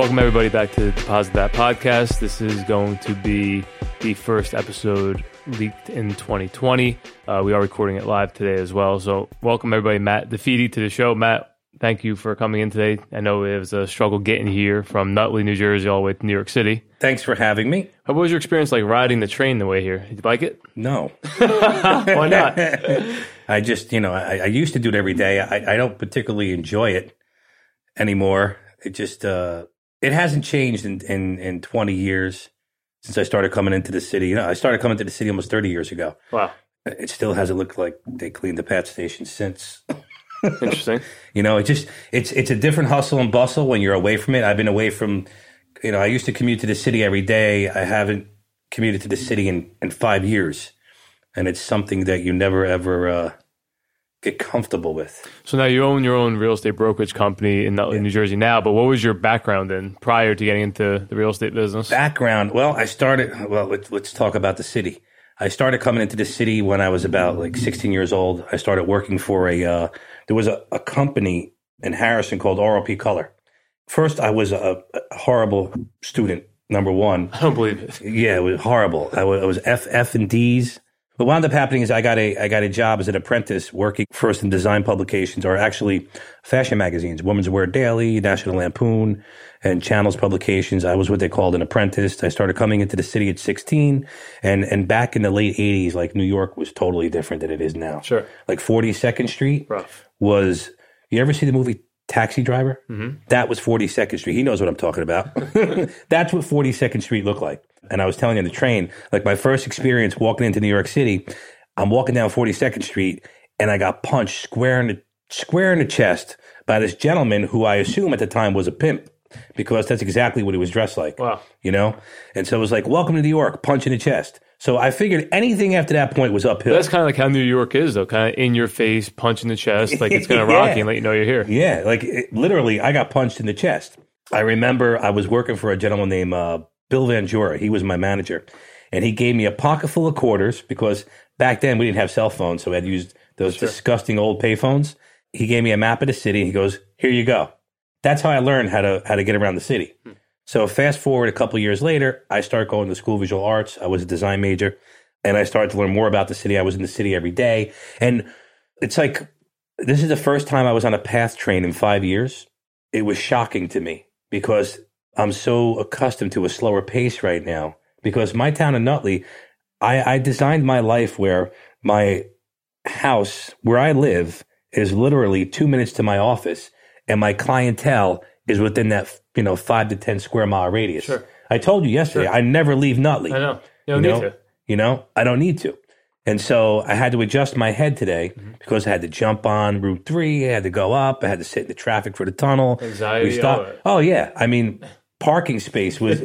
Welcome, everybody, back to Deposit That Podcast. This is going to be the first episode leaked in 2020. We are recording it live today as well. So welcome, everybody, Matt DeFede to the show. Matt, thank you for coming in today. I know it was a struggle getting here from Nutley, New Jersey, all the way to New York City. Thanks for having me. What was your experience like riding the train the way here? Did you like it? No. Why not? I just, you know, I used to do it every day. I don't particularly enjoy it anymore. It just... It hasn't changed in 20 years since I started coming into the city. You know, I started coming to the city almost 30 years ago. Wow. It still hasn't looked like they cleaned the PATH station since. Interesting. You know, it's a different hustle and bustle when you're away from it. I've been away from, you know, I used to commute to the city every day. I haven't commuted to the city in 5 years. And it's something that you never, ever get comfortable with. So now you own your own real estate brokerage company in Nutley, New Jersey now, but what was your background in prior to getting into the real estate business? Background, well, let's talk about the city. I started coming into the city when I was about like 16 years old. I started working for there was a company in Harrison called RLP Color. First, I was a horrible student, number one. I don't believe it. Yeah, it was horrible. I was F and D's. What wound up happening is I got a job as an apprentice working first in design publications, or actually fashion magazines, Women's Wear Daily, National Lampoon, and Channels publications. I was what they called an apprentice. I started coming into the city at 16, and back in the late 80s, like New York was totally different than it is now. Sure. Like 42nd Street was, you ever see the movie Taxi Driver? Mm-hmm. That was 42nd Street. He knows what I'm talking about. That's what 42nd Street looked like. And I was telling you on the train, like my first experience walking into New York City, I'm walking down 42nd Street and I got punched square in the chest by this gentleman who I assume at the time was a pimp, because that's exactly what he was dressed like. Wow. You know? And so it was like, welcome to New York, punch in the chest. So I figured anything after that point was uphill. But that's kind of like how New York is, though, kind of in your face, punch in the chest, like it's going to rock you and let you know you're here. Yeah, like literally I got punched in the chest. I remember I was working for a gentleman named Bill Van Jura. He was my manager, and he gave me a pocket full of quarters, because back then we didn't have cell phones, so we had used those disgusting old payphones. He gave me a map of the city, and he goes, "Here you go." That's how I learned how to get around the city. Hmm. So fast forward a couple years later, I start going to School of Visual Arts. I was a design major, and I started to learn more about the city. I was in the city every day, and it's like this is the first time I was on a PATH train in 5 years. It was shocking to me, because I'm so accustomed to a slower pace right now, because my town of Nutley, I designed my life where my house, where I live, is literally 2 minutes to my office, and my clientele is within that, you know, 5 to 10 square mile radius. Sure. I told you yesterday, I never leave Nutley. I know. You don't need to. You know, I don't need to. And so I had to adjust my head today, because I had to jump on Route 3, I had to go up, I had to sit in the traffic for the tunnel. Anxiety. We stopped. Oh, yeah. I mean... Parking space was...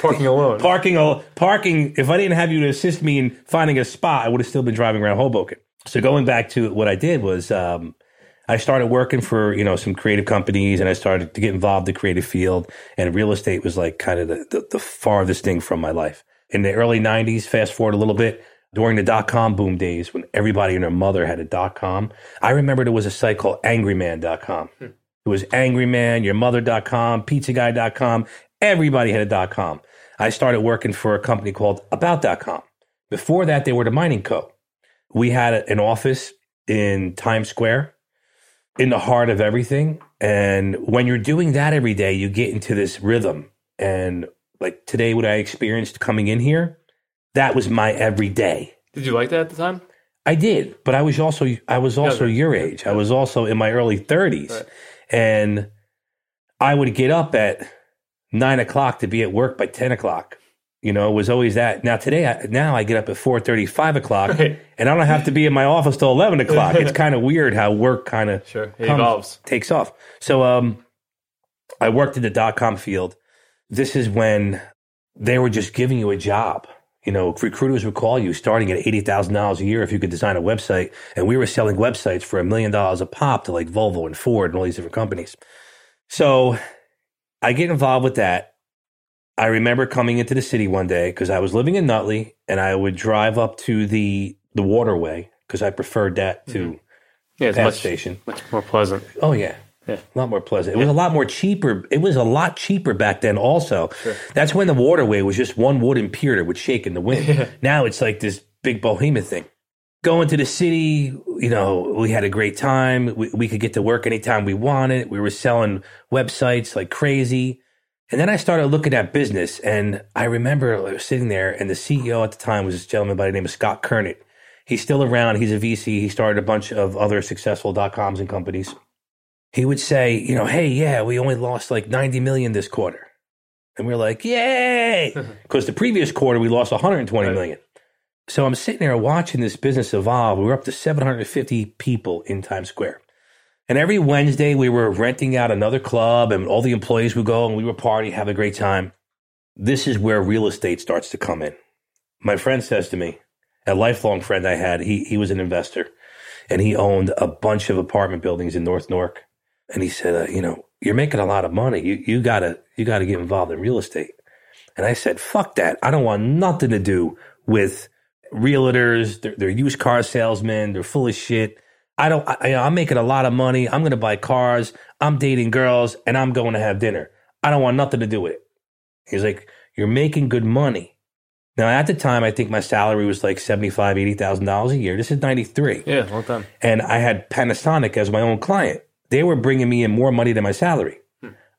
Parking alone. Parking. If I didn't have you to assist me in finding a spot, I would have still been driving around Hoboken. So going back to what I did was I started working for, you know, some creative companies, and I started to get involved in the creative field, and real estate was like kind of the farthest thing from my life. In the early 90s, fast forward a little bit, during the dot-com boom days when everybody and their mother had a dot-com, I remember there was a site called angryman.com. Hmm. It was angryman, yourmother.com, pizzaguy.com. Everybody had a .com. I started working for a company called About.com. Before that, they were the mining co. We had an office in Times Square, in the heart of everything. And when you're doing that every day, you get into this rhythm. And like today, what I experienced coming in here, that was my everyday. Did you like that at the time? I did, but I was also your age. I was also in my early 30s. Right. And I would get up at 9 o'clock to be at work by 10 o'clock. You know, it was always that. Now today, I get up at 4:30, 5 o'clock, right, and I don't have to be in my office till 11 o'clock. It's kind of weird how work kind of evolves, takes off. So I worked in the dot-com field. This is when they were just giving you a job. You know, recruiters would call you starting at $80,000 a year if you could design a website. And we were selling websites for $1 million a pop to like Volvo and Ford and all these different companies. So I get involved with that. I remember coming into the city one day, because I was living in Nutley, and I would drive up to the waterway, because I preferred that to the PATH station. Much more pleasant. Oh, yeah. Yeah. A lot more pleasant. It was a lot more cheaper. It was a lot cheaper back then also. Sure. That's when the waterway was just one wooden pier that would shake in the wind. Yeah. Now it's like this big behemoth thing. Going to the city, you know, we had a great time. We could get to work anytime we wanted. We were selling websites like crazy. And then I started looking at business. And I remember I was sitting there, and the CEO at the time was this gentleman by the name of Scott Kernit. He's still around. He's a VC. He started a bunch of other successful dot-coms and companies. He would say, you know, hey, yeah, we only lost like $90 million this quarter. And we're like, yay! Because the previous quarter, we lost $120 million. So I'm sitting there watching this business evolve. We were up to 750 people in Times Square. And every Wednesday, we were renting out another club, and all the employees would go, and we would party, have a great time. This is where real estate starts to come in. My friend says to me, a lifelong friend I had, he was an investor, and he owned a bunch of apartment buildings in North Newark. And he said, you know, you're making a lot of money. You gotta get involved in real estate. And I said, fuck that. I don't want nothing to do with realtors. They're used car salesmen. They're full of shit. I'm making a lot of money. I'm going to buy cars. I'm dating girls, and I'm going to have dinner. I don't want nothing to do with it. He's like, you're making good money. Now, at the time, I think my salary was like $75,000, $80,000 a year. This is 93. Yeah, long time. And I had Panasonic as my own client. They were bringing me in more money than my salary.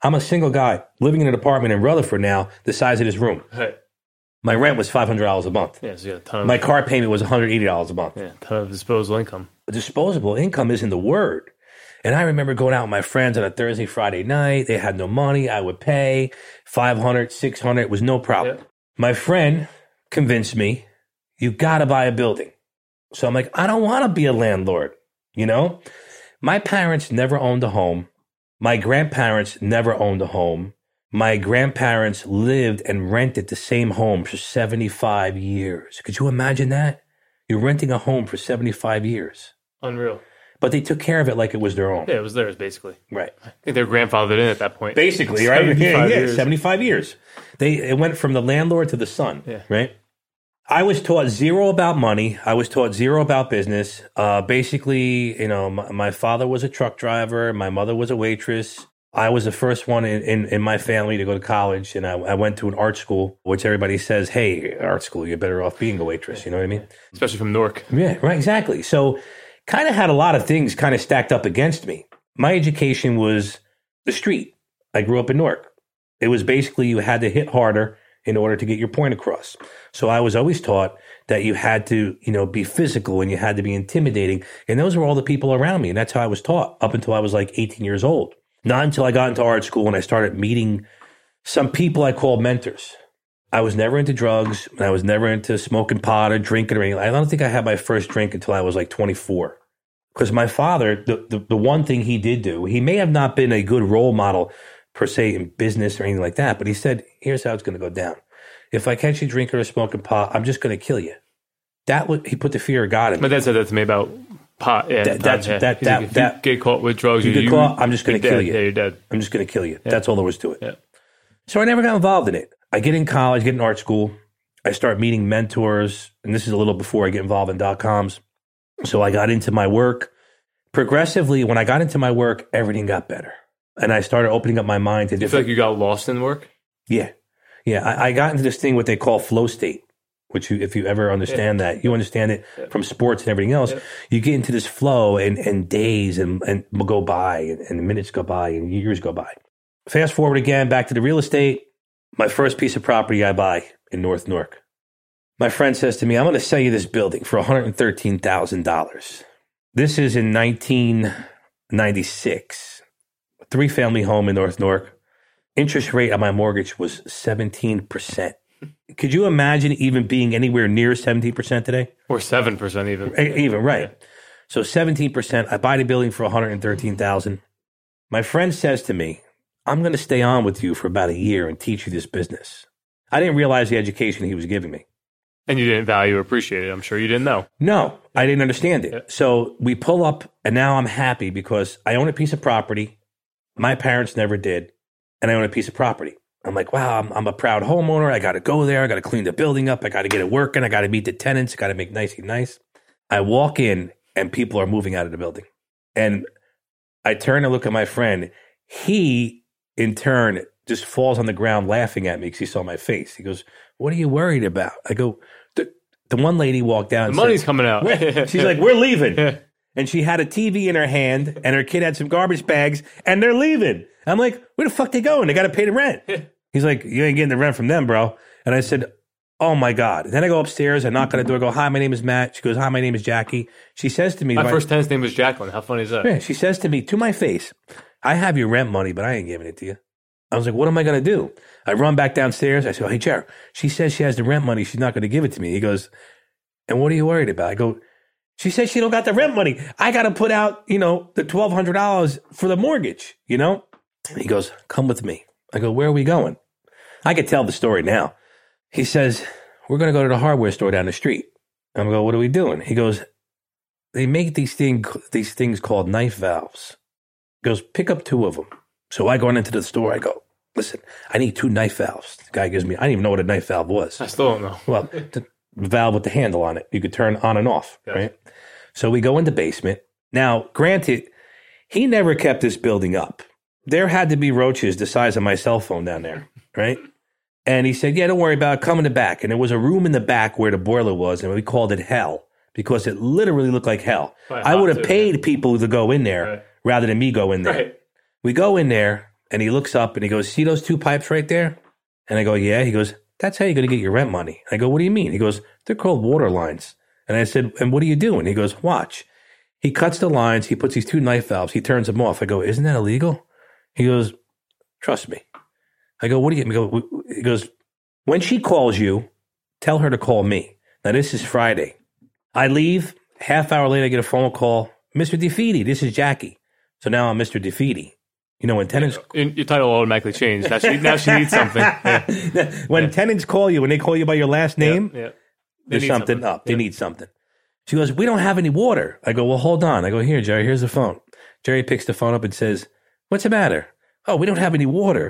I'm a single guy living in an apartment in Rutherford now, the size of this room. Hey. My rent was $500 a month. Yeah, so you got a ton of my car payment was $180 a month. Yeah, a ton of disposable income. Disposable income isn't the word. And I remember going out with my friends on a Thursday, Friday night. They had no money. I would pay $500, $600. It was no problem. Yeah. My friend convinced me, you got to buy a building. So I'm like, I don't want to be a landlord, you know? My parents never owned a home. My grandparents never owned a home. My grandparents lived and rented the same home for 75 years. Could you imagine that? You're renting a home for 75 years. Unreal. But they took care of it like it was their own. Yeah, it was theirs, basically. Right. I think they were grandfathered in at that point. Basically, right? 75 years. 75 years. It went from the landlord to the son, right? I was taught zero about money. I was taught zero about business. Basically, you know, my father was a truck driver. My mother was a waitress. I was the first one in my family to go to college, and I went to an art school, which everybody says, hey, art school, you're better off being a waitress. You know what I mean? Especially from Newark. Yeah, right, exactly. So kind of had a lot of things kind of stacked up against me. My education was the street. I grew up in Newark. It was basically you had to hit harder in order to get your point across. So I was always taught that you had to, you know, be physical and you had to be intimidating. And those were all the people around me. And that's how I was taught up until I was like 18 years old. Not until I got into art school and I started meeting some people I called mentors. I was never into drugs. And I was never into smoking pot or drinking or anything. I don't think I had my first drink until I was like 24. Because my father, the one thing he did do, he may have not been a good role model per se in business or anything like that, but he said, here's how it's going to go down. If I catch you drinking or smoking pot, I'm just going to kill you. He put the fear of God in me. My dad said that to me about pot. Yeah, if you get caught with drugs, you get caught, I'm just going to kill you. Yeah, you're dead. I'm just going to kill you. Yeah. That's all there was to it. Yeah. So I never got involved in it. I get in college, get in art school. I start meeting mentors. And this is a little before I get involved in dot-coms. So I got into my work. Progressively, when I got into my work, everything got better. And I started opening up my mind to different... You feel like you got lost in work? Yeah. Yeah, I got into this thing what they call flow state, which if you ever understand that, you understand it from sports and everything else. Yeah. You get into this flow and days and go by and minutes go by and years go by. Fast forward again, back to the real estate. My first piece of property I buy in North Newark. My friend says to me, I'm going to sell you this building for $113,000. This is in 1996. Three-family home in North Newark. Interest rate on my mortgage was 17%. Could you imagine even being anywhere near 17% today? Or 7% even. Even, right. Yeah. So 17%. I buy the building for $113,000. My friend says to me, I'm going to stay on with you for about a year and teach you this business. I didn't realize the education he was giving me. And you didn't value or appreciate it. I'm sure you didn't know. No, I didn't understand it. Yeah. So we pull up, and now I'm happy because I own a piece of property. My parents never did, and I own a piece of property. I'm like, wow, I'm a proud homeowner. I got to go there. I got to clean the building up. I got to get it working. I got to meet the tenants. I got to make nicey nice. I walk in, and people are moving out of the building. And I turn to look at my friend. He, in turn, just falls on the ground laughing at me because he saw my face. He goes, "What are you worried about?" I go, the one lady walked out. The money's coming out. She's like, "We're leaving." And she had a TV in her hand, and her kid had some garbage bags, and they're leaving. I'm like, where the fuck they going? They got to pay the rent. He's like, "You ain't getting the rent from them, bro." And I said, "Oh, my God." And then I go upstairs. I knock on the door. I go, "Hi, my name is Matt." She goes, "Hi, my name is Jackie." She says to me. My first tenant's name was Jacqueline. How funny is that? Yeah, she says to me, to my face, "I have your rent money, but I ain't giving it to you." I was like, what am I going to do? I run back downstairs. I said, "Hey, Jared, she says she has the rent money. She's not going to give it to me." He goes, "And what are you worried about?" I go, "She says she don't got the rent money. I got to put out, the $1,200 for the mortgage, And he goes, "Come with me." I go, "Where are we going?" I could tell the story now. He says, "We're going to go to the hardware store down the street." I'm going, "What are we doing?" He goes, "They make these things called knife valves." He goes, "Pick up two of them." So I go into the store. I go, "Listen, I need two knife valves." The guy gives me, I didn't even know what a knife valve was. I still don't know. Well, the valve with the handle on it. You could turn on and off, yes. Right? So we go in the basement. Now, granted, he never kept this building up. There had to be roaches the size of my cell phone down there, right? And he said, "Yeah, don't worry about it. Come in the back." And there was a room in the back where the boiler was, and we called it hell because it literally looked like hell. I would have paid people to go in there rather than me go in there. Right. We go in there, and he looks up, and he goes, "See those two pipes right there?" And I go, "Yeah." He goes, "That's how you're going to get your rent money." I go, "What do you mean?" He goes, "They're called water lines." And I said, "And what are you doing?" He goes, "Watch." He cuts the lines. He puts these two knife valves. He turns them off. I go, "Isn't that illegal?" He goes, "Trust me." I go, "What do you mean?" He goes, "When she calls you, tell her to call me." Now, this is Friday. I leave. Half hour later, I get a phone call. "Mr. DeFede, this is Jackie." So now I'm Mr. DeFede. When tenants... Your title automatically changed. Now she needs something. Yeah. Tenants call you, when they call you by your last name, there's something up. They need something. She goes, "We don't have any water." I go, "Well, hold on." I go, "Here, Jerry, here's the phone." Jerry picks the phone up and says, "What's the matter?" "Oh, we don't have any water."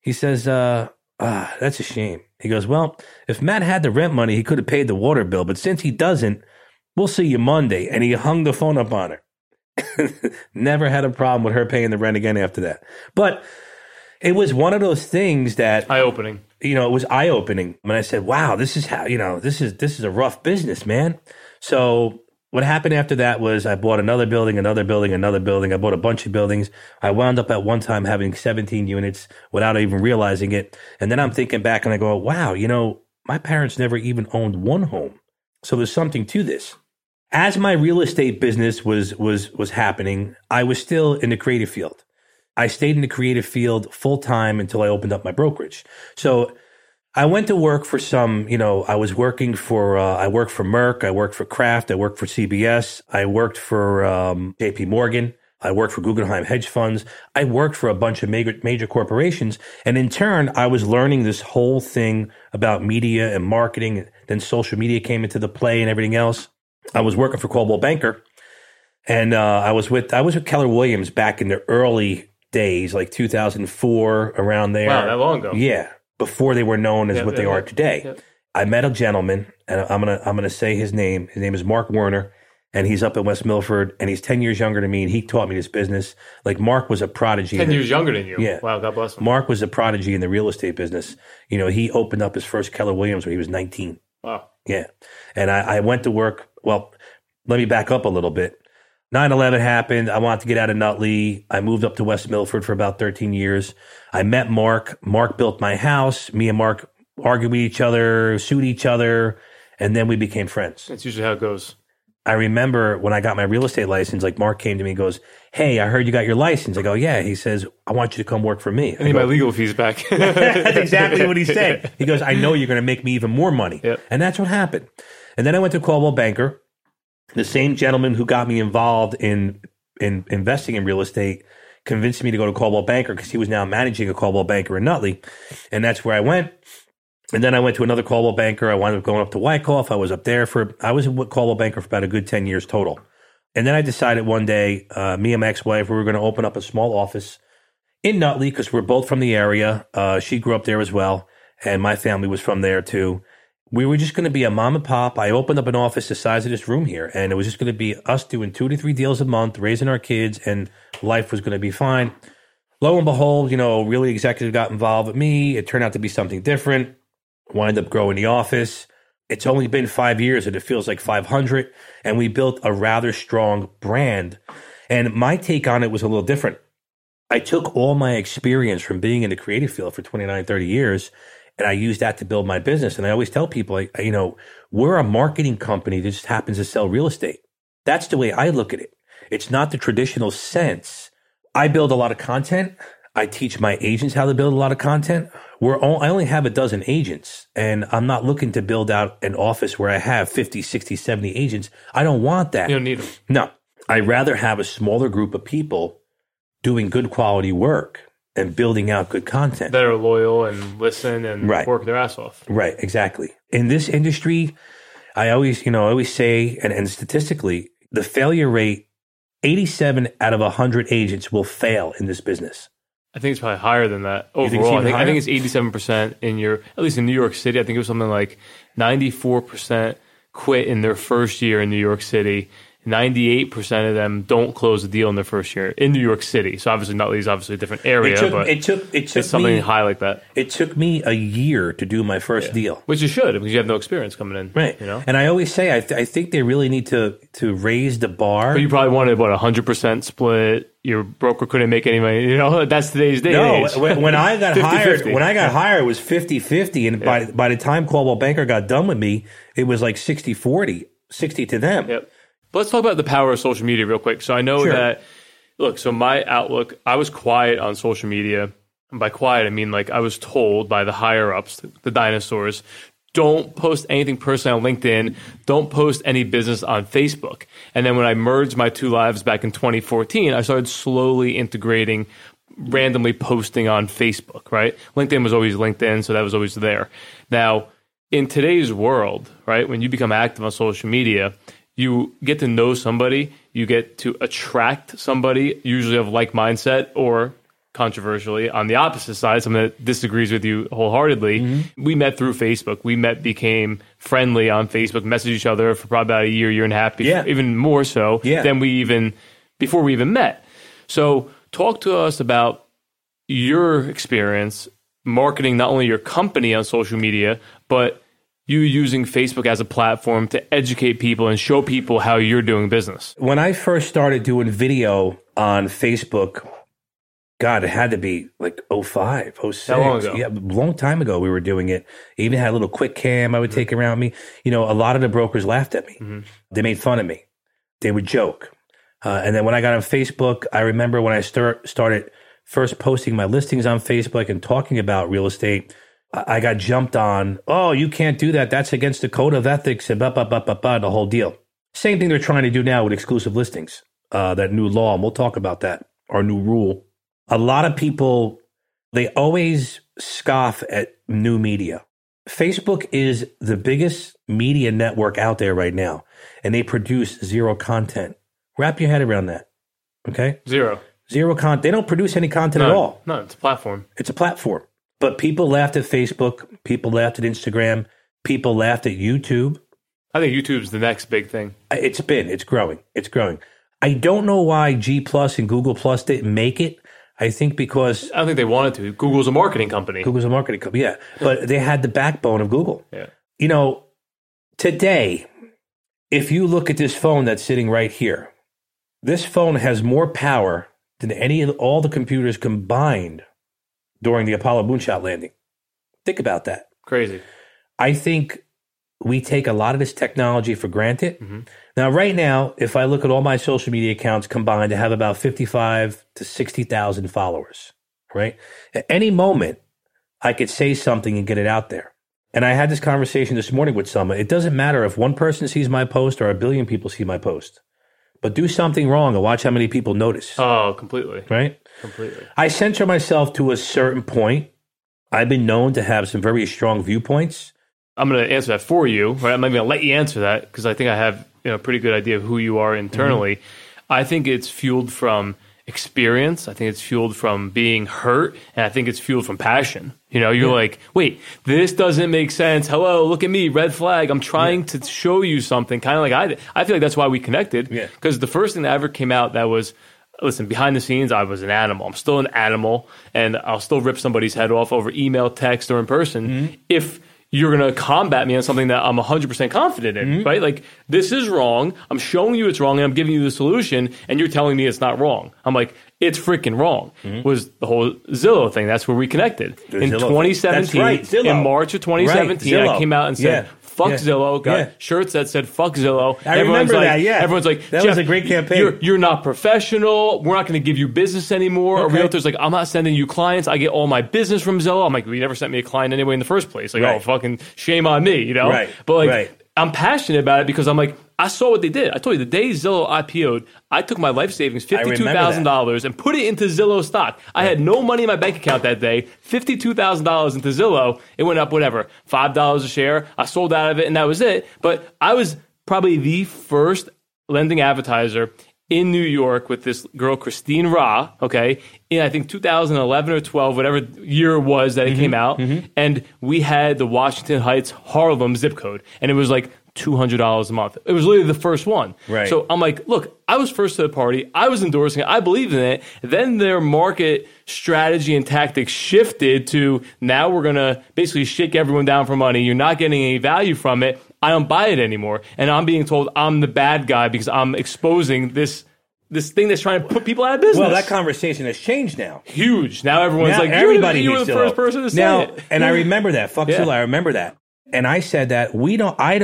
He says, "That's a shame." He goes, "Well, if Matt had the rent money, he could have paid the water bill. But since he doesn't, we'll see you Monday." And he hung the phone up on her. Never had a problem with her paying the rent again after that. But it was one of those things that eye-opening. It was eye-opening. When I said, "Wow, this is how this is a rough business, man." So what happened after that was I bought another building. I bought a bunch of buildings. I wound up at one time having 17 units without even realizing it. And then I'm thinking back and I go, "Wow, my parents never even owned one home." So there's something to this. As my real estate business was happening, I was still in the creative field. I stayed in the creative field full-time until I opened up my brokerage. So I went to work for some, I worked for Merck, I worked for Kraft, I worked for CBS, I worked for JP Morgan, I worked for Guggenheim Hedge Funds, I worked for a bunch of major corporations, and in turn, I was learning this whole thing about media and marketing, then social media came into the play and everything else. I was working for Coldwell Banker, and I was with Keller Williams back in the early days, like 2004, around there. Wow, that long ago. Yeah, before they were known as what they are today. Yep. I met a gentleman, and I'm gonna say his name. His name is Mark Werner, and he's up in West Milford, and he's 10 years younger than me, and he taught me this business. Like, Mark was a prodigy. 10 years younger than you? Yeah. Wow, God bless him. Mark was a prodigy in the real estate business. He opened up his first Keller Williams when he was 19. Wow. Yeah, and I went to work. Well, let me back up a little bit. 9/11 happened. I wanted to get out of Nutley. I moved up to West Milford for about 13 years. I met Mark. Mark built my house. Me and Mark argued with each other, sued each other, and then we became friends. That's usually how it goes. I remember when I got my real estate license, like, Mark came to me and goes, "Hey, I heard you got your license." I go, "Yeah." He says, "I want you to come work for me. I need my legal fees back." That's exactly what he said. He goes, "I know you're going to make me even more money." Yep. And that's what happened. And then I went to Coldwell Banker. The same gentleman who got me involved in investing in real estate convinced me to go to Coldwell Banker because he was now managing a Coldwell Banker in Nutley. And that's where I went. And then I went to another Coldwell Banker. I wound up going up to Wyckoff. I was with Coldwell Banker for about a good 10 years total. And then I decided one day, me and my ex-wife, we were going to open up a small office in Nutley because we're both from the area. She grew up there as well, and my family was from there too. we were just going to be a mom and pop. I opened up an office the size of this room here, and it was just going to be us doing 2 to 3 deals a month, raising our kids, and life was going to be fine. Lo and behold, really executive got involved with me. It turned out to be something different. Wind up growing the office. It's only been 5 years, and it feels like 500, and we built a rather strong brand. And my take on it was a little different. I took all my experience from being in the creative field for 29, 30 years, and I used that to build my business. And I always tell people, we're a marketing company that just happens to sell real estate. That's the way I look at it. It's not the traditional sense. I build a lot of content. I teach my agents how to build a lot of content. I only have a dozen agents, and I'm not looking to build out an office where I have 50, 60, 70 agents. I don't want that. You don't need them. No. I'd rather have a smaller group of people doing good quality work and building out good content. That are loyal and listen and work their ass off. Right, exactly. In this industry, I always say, and statistically, the failure rate, 87 out of 100 agents will fail in this business. I think it's probably higher than that overall. I think it's 87% at least in New York City. I think it was something like 94% quit in their first year in New York City. 98% of them don't close a deal in their first year in New York City. So obviously Nutley is obviously a different area, but it's something high like that. It took me a year to do my first deal. Which you should, because you have no experience coming in. Right. And I always say, I think they really need to raise the bar. But you probably wanted, 100% split. Your broker couldn't make any money. That's today's day. No, when I got 50, hired, 50. When I got hired, it was 50-50. And by the time Coldwell Banker got done with me, it was like 60-40, 60 to them. Yep. But let's talk about the power of social media real quick. So I know that, so my outlook, I was quiet on social media. And by quiet, I mean I was told by the higher-ups, the dinosaurs, don't post anything personal on LinkedIn. Don't post any business on Facebook. And then when I merged my two lives back in 2014, I started slowly integrating randomly posting on Facebook, right? LinkedIn was always LinkedIn, so that was always there. Now, in today's world, right, when you become active on social media, you get to know somebody, you get to attract somebody, usually of like mindset or controversially on the opposite side, someone that disagrees with you wholeheartedly. Mm-hmm. We met through Facebook. Became friendly on Facebook, messaged each other for probably about a year and a half, even more so than before we even met. So talk to us about your experience marketing not only your company on social media, but you using Facebook as a platform to educate people and show people how you're doing business. When I first started doing video on Facebook, God, it had to be like 05, 06. How long ago? Yeah, a long time ago we were doing it. I even had a little quick cam I would take around me. A lot of the brokers laughed at me. Mm-hmm. They made fun of me. They would joke. And then when I got on Facebook, I remember when I started first posting my listings on Facebook and talking about real estate, I got jumped on, oh, you can't do that. That's against the code of ethics and the whole deal. Same thing they're trying to do now with exclusive listings, that new law. And we'll talk about that, our new rule. A lot of people, they always scoff at new media. Facebook is the biggest media network out there right now, and they produce zero content. Wrap your head around that, okay? Zero content. They don't produce any content at all. No, it's a platform. But people laughed at Facebook, people laughed at Instagram, people laughed at YouTube. I think YouTube's the next big thing. It's growing. I don't know why G Plus and Google Plus didn't make it. I think they wanted to. Google's a marketing company, yeah. But they had the backbone of Google. Yeah. Today, if you look at this phone that's sitting right here, this phone has more power than all the computers combined during the Apollo moonshot landing. Think about that. Crazy. I think we take a lot of this technology for granted. Mm-hmm. Now, right now, if I look at all my social media accounts combined, I have about 55 to 60,000 followers, right? At any moment, I could say something and get it out there. And I had this conversation this morning with someone. It doesn't matter if one person sees my post or a billion people see my post. But do something wrong and watch how many people notice. Oh, completely. Right? Completely. I censor myself to a certain point. I've been known to have some very strong viewpoints. I'm going to answer that for you. Right? I'm not going to let you answer that because I think I have a pretty good idea of who you are internally. Mm-hmm. I think it's fueled from experience. I think it's fueled from being hurt, and I think it's fueled from passion. You know, you're like, wait, this doesn't make sense. Hello, look at me, red flag. I'm trying to show you something. Kind of like I did. I feel like that's why we connected, because the first thing that ever came out that was, listen, behind the scenes, I was an animal. I'm still an animal, and I'll still rip somebody's head off over email, text, or in person if you're going to combat me on something that I'm 100% confident in, right? Like, this is wrong. I'm showing you it's wrong, and I'm giving you the solution, and you're telling me it's not wrong. I'm like, it's freaking wrong, was the whole Zillow thing. That's where we connected. In Zillow 2017, in March of 2017, I came out and said, fuck Zillow. Got shirts that said, fuck Zillow. I remember like, that, everyone's like, that was a great campaign. You're not professional. We're not going to give you business anymore. Okay. A realtor's like, I'm not sending you clients. I get all my business from Zillow. I'm like, we never sent me a client anyway in the first place. Like, oh, fucking shame on me, you know? But like, I'm passionate about it because I'm like, I saw what they did. I told you, the day Zillow IPO'd, I took my life savings, $52,000, and put it into Zillow stock. I had no money in my bank account that day, $52,000 into Zillow. It went up, whatever, $5 a share. I sold out of it, and that was it. But I was probably the first lending advertiser in New York with this girl, Christine Ra, okay, in I think 2011 or 12, whatever year it was that it came out. And we had the Washington Heights, Harlem zip code, and it was like $200 a month. It was literally the first one. So I'm like, look, I was first to the party. I was endorsing it. I believed in it. Then their market strategy and tactics shifted to, now we're going to basically shake everyone down for money. You're not getting any value from it. I don't buy it anymore. And I'm being told I'm the bad guy because I'm exposing this thing that's trying to put people out of business. Well, that conversation has changed now. Huge. Now everyone's now, like, you were the first person to say it. And I remember that. Fuck Zillow. I remember that. And I said that I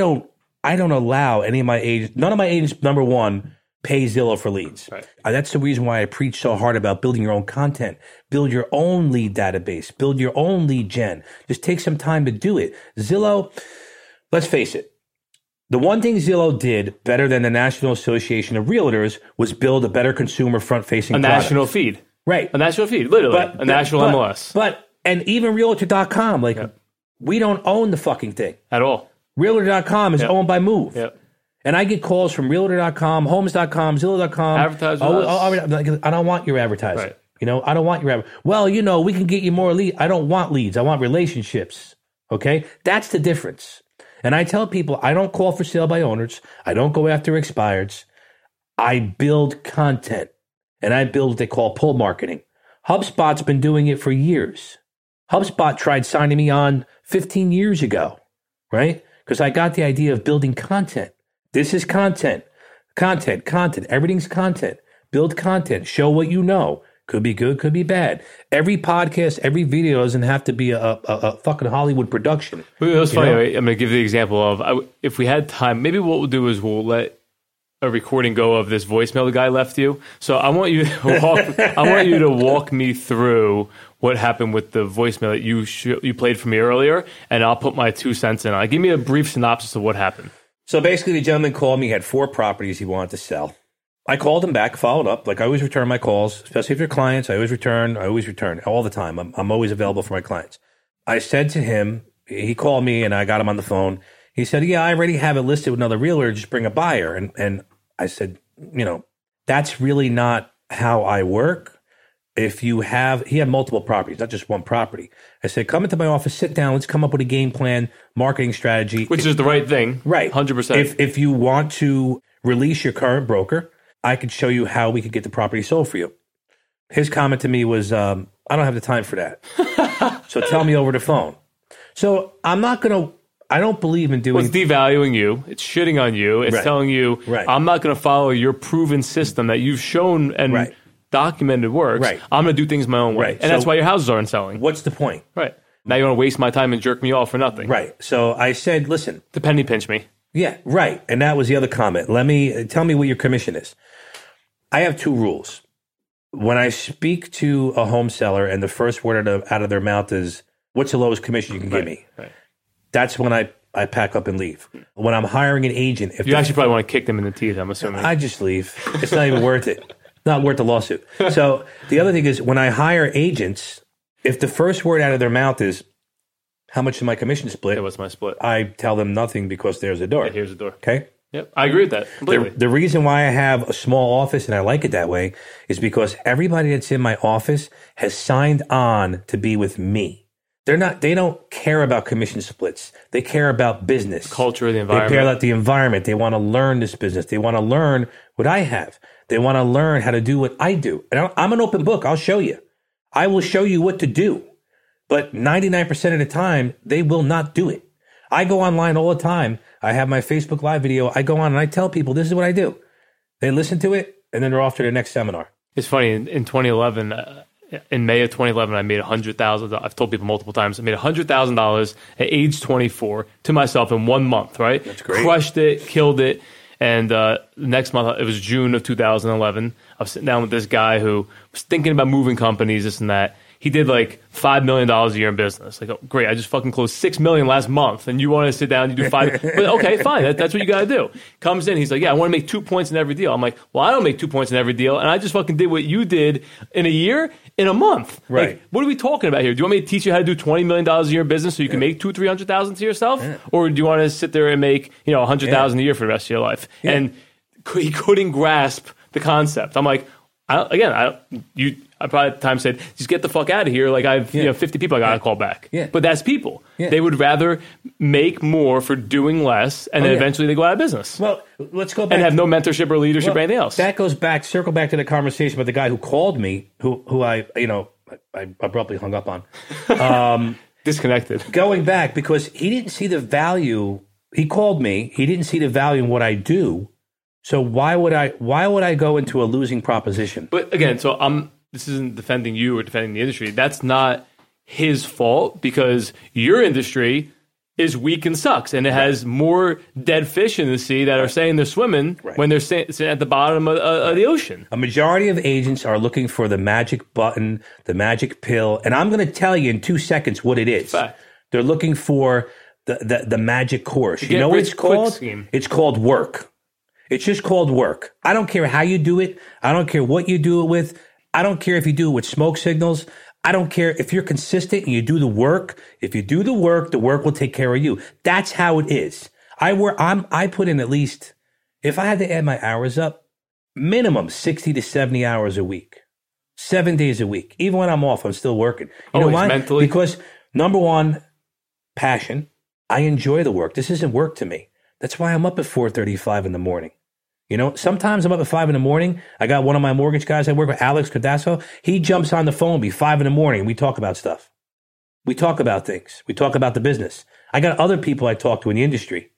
don't allow any of my agents, none of my agents, number one, pay Zillow for leads. That's the reason why I preach so hard about building your own content, build your own lead database, build your own lead gen. Just take some time to do it. Zillow, let's face it, the one thing Zillow did better than the National Association of Realtors was build a better consumer front-facing product. National feed. A national feed, literally. But, national MLS. But, and even Realtor.com, like, we don't own the fucking thing. At all. Realtor.com is owned by Move. And I get calls from Realtor.com, Homes.com, Zillow.com. Advertise with us. I don't want your advertising. You know, I don't want your advertising. Well, you know, we can get you more leads. I don't want leads. I want relationships. Okay? That's the difference. And I tell people, I don't call for sale by owners. I don't go after expireds. I build content. And I build what they call pull marketing. HubSpot's been doing it for years. HubSpot tried signing me on 15 years ago, right? Because I got the idea of building content. This is content. Content, content. Everything's content. Build content. Show what you know. Could be good, could be bad. Every podcast, every video doesn't have to be a fucking Hollywood production. Well, that's funny. Right? I'm going to give the example of, if we had time, maybe what we'll do is we'll let a recording go of this voicemail the guy left you. So I want you to walk, walk me through what happened with the voicemail that you played for me earlier, and I'll put my 2 cents in. Give me a brief synopsis of what happened. So basically, the gentleman called me. He had 4 properties he wanted to sell. I called him back, followed up. Like, I always return my calls, especially if they're clients. I always return all the time. I'm always available for my clients. I said to him, he called me, and I got him on the phone. He said, I already have it listed with another realtor. Just bring a buyer. And I said, that's really not how I work. If you have, he had multiple properties, not just one property. I said, come into my office, sit down. Let's come up with a game plan, marketing strategy. Which is the right thing. Right. 100%. If you want to release your current broker, I could show you how we could get the property sold for you. His comment to me was, I don't have the time for that. So tell me over the phone. So I'm not going to. I don't believe in doing... It's devaluing you. It's shitting on you. It's telling you, I'm not going to follow your proven system that you've shown and documented works. I'm going to do things my own way. And so that's why your houses aren't selling. What's the point? Now you want to waste my time and jerk me off for nothing. So I said, listen... To penny pinch me. And that was the other comment. Tell me what your commission is. I have 2 rules. When I speak to a home seller and the first word out of their mouth is, what's the lowest commission you can give me? That's when I pack up and leave. When I'm hiring an agent... if You actually probably want to kick them in the teeth, I'm assuming. I just leave. It's not even worth it. Not worth the lawsuit. So the other thing is, when I hire agents, if the first word out of their mouth is, how much is my commission split? What's my split? I tell them nothing because there's a door. Here's a door. Okay? Yep, I agree with that completely. The reason why I have a small office and I like it that way is because everybody that's in my office has signed on to be with me. They don't care about commission splits. They care about business. The culture, the environment. They care about the environment. They want to learn this business. They want to learn what I have. They want to learn how to do what I do. And I'm an open book. I'll show you. I will show you what to do. But 99% of the time, they will not do it. I go online all the time. I have my Facebook Live video. I go on and I tell people, this is what I do. They listen to it, and then they're off to their next seminar. It's funny. In 2011... in May of 2011, I made $100,000. I've told people multiple times, I made $100,000 at age 24 to myself in 1 month, right? That's great. Crushed it, killed it. And next month, it was June of 2011. I was sitting down with this guy who was thinking about moving companies, this and that. He did like $5 million a year in business. Like, oh, great, I just fucking closed $6 million last month, and you want to sit down and you do $5 million. Okay, fine, that's what you got to do. Comes in, he's like, yeah, I want to make 2 points in every deal. I'm like, well, I don't make 2 points in every deal, and I just fucking did what you did in a year, in a month. Right. Like, what are we talking about here? Do you want me to teach you how to do $20 million a year in business so you can make $200,000, $300,000 to yourself? Yeah. Or do you want to sit there and make $100,000 a year for the rest of your life? Yeah. And he couldn't grasp the concept. I'm like, I probably at the time said, just get the fuck out of here. Like, I have 50 people I got to call back. Yeah. But that's people. Yeah. They would rather make more for doing less, and then eventually they go out of business. Well, let's go back. And have no mentorship or leadership or anything else. That goes back, circle back to the conversation about the guy who called me, who I abruptly hung up on. Disconnected. Going back, because he didn't see the value. He called me. He didn't see the value in what I do. So why would I go into a losing proposition? But again, so this isn't defending you or defending the industry. That's not his fault, because your industry is weak and sucks, and it has more dead fish in the sea that are saying they're swimming when they're sitting at the bottom of the ocean. A majority of agents are looking for the magic button, the magic pill, and I'm going to tell you in 2 seconds what it is. Fact. They're looking for the magic course. You know what it's called? It's called work. It's just called work. I don't care how you do it. I don't care what you do it with. I don't care if you do it with smoke signals. I don't care if you're consistent and you do the work. If you do the work will take care of you. That's how it is. I put in at least, if I had to add my hours up, minimum 60 to 70 hours a week, 7 days a week. Even when I'm off, I'm still working. You know why? Mentally. Because number one, passion. I enjoy the work. This isn't work to me. That's why I'm up at 4:35 in the morning. Sometimes I'm up at 5 in the morning. I got one of my mortgage guys I work with, Alex Cardasso. He jumps on the phone, be 5 in the morning, and we talk about stuff. We talk about things. We talk about the business. I got other people I talk to in the industry.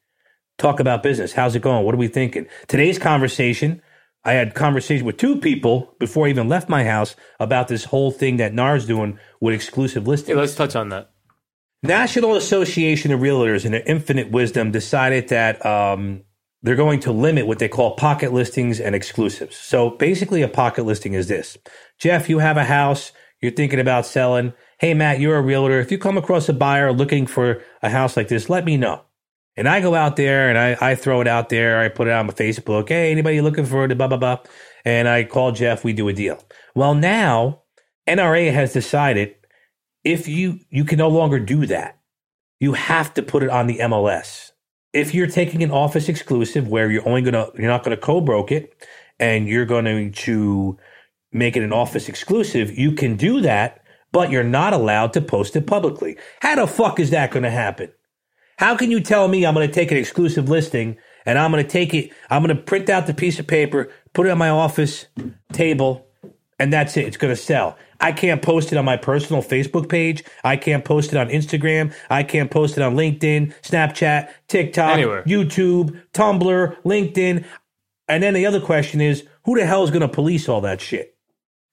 Talk about business. How's it going? What are we thinking? Today's conversation, I had conversation with two people before I even left my house about this whole thing that NAR's doing with exclusive listings. Hey, let's touch on that. National Association of Realtors, in their infinite wisdom, decided that they're going to limit what they call pocket listings and exclusives. So basically a pocket listing is this. Jeff, you have a house. You're thinking about selling. Hey, Matt, you're a realtor. If you come across a buyer looking for a house like this, let me know. And I go out there and I throw it out there. I put it on my Facebook. Hey, anybody looking for it? Blah, blah, blah. And I call Jeff. We do a deal. Well, now NRA has decided if you can no longer do that. You have to put it on the MLS. If you're taking an office exclusive where you're not gonna co-broke it, and you're going to make it an office exclusive, you can do that, but you're not allowed to post it publicly. How the fuck is that gonna happen? How can you tell me I'm gonna take an exclusive listing and I'm gonna print out the piece of paper, put it on my office table, and that's it, it's gonna sell. I can't post it on my personal Facebook page. I can't post it on Instagram. I can't post it on LinkedIn, Snapchat, TikTok, anywhere. YouTube, Tumblr, LinkedIn. And then the other question is, who the hell is going to police all that shit?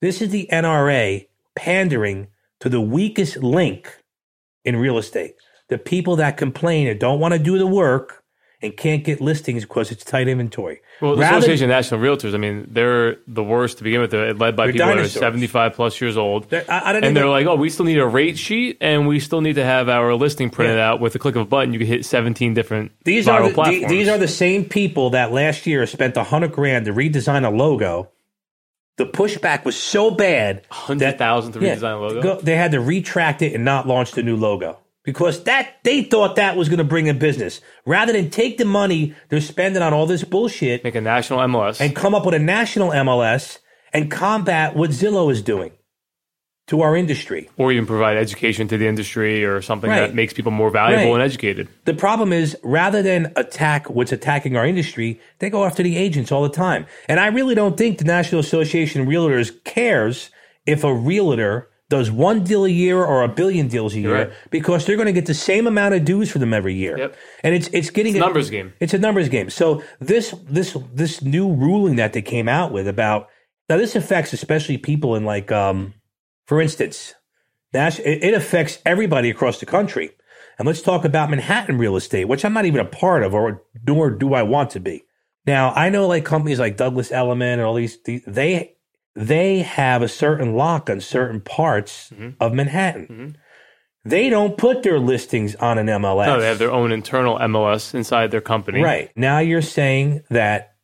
This is the NRA pandering to the weakest link in real estate. The people that complain and don't want to do the work and can't get listings because it's tight inventory. Well, the Association of National Realtors, I mean, they're the worst to begin with. They're led by people that are 75 plus years old. They're like, oh, we still need a rate sheet, and we still need to have our listing printed out with a click of a button. You can hit 17 different viral platforms. These are the same people that last year spent $100,000 to redesign a logo. The pushback was so bad. $100,000 to redesign a logo? They had to retract it and not launch the new logo. because that they thought that was going to bring in business. Rather than take the money they're spending on all this bullshit, make a national MLS, and come up with a national MLS and combat what Zillow is doing to our industry, or even provide education to the industry or something that makes people more valuable and educated. The problem is, rather than attack what's attacking our industry, they go after the agents all the time. And I really don't think the National Association of Realtors cares if a realtor does one deal a year or a billion deals a year, because they're going to get the same amount of dues for them every year. And it's a numbers game. It's a numbers game. So this new ruling that they came out with about now, this affects especially people in like. For instance, it affects everybody across the country. And let's talk about Manhattan real estate, which I'm not even a part of, or nor do I want to be. Now, I know like companies like Douglas Elliman and all these they have a certain lock on certain parts of Manhattan. They don't put their listings on an MLS. No, they have their own internal MLS inside their company. Right. Now you're saying that,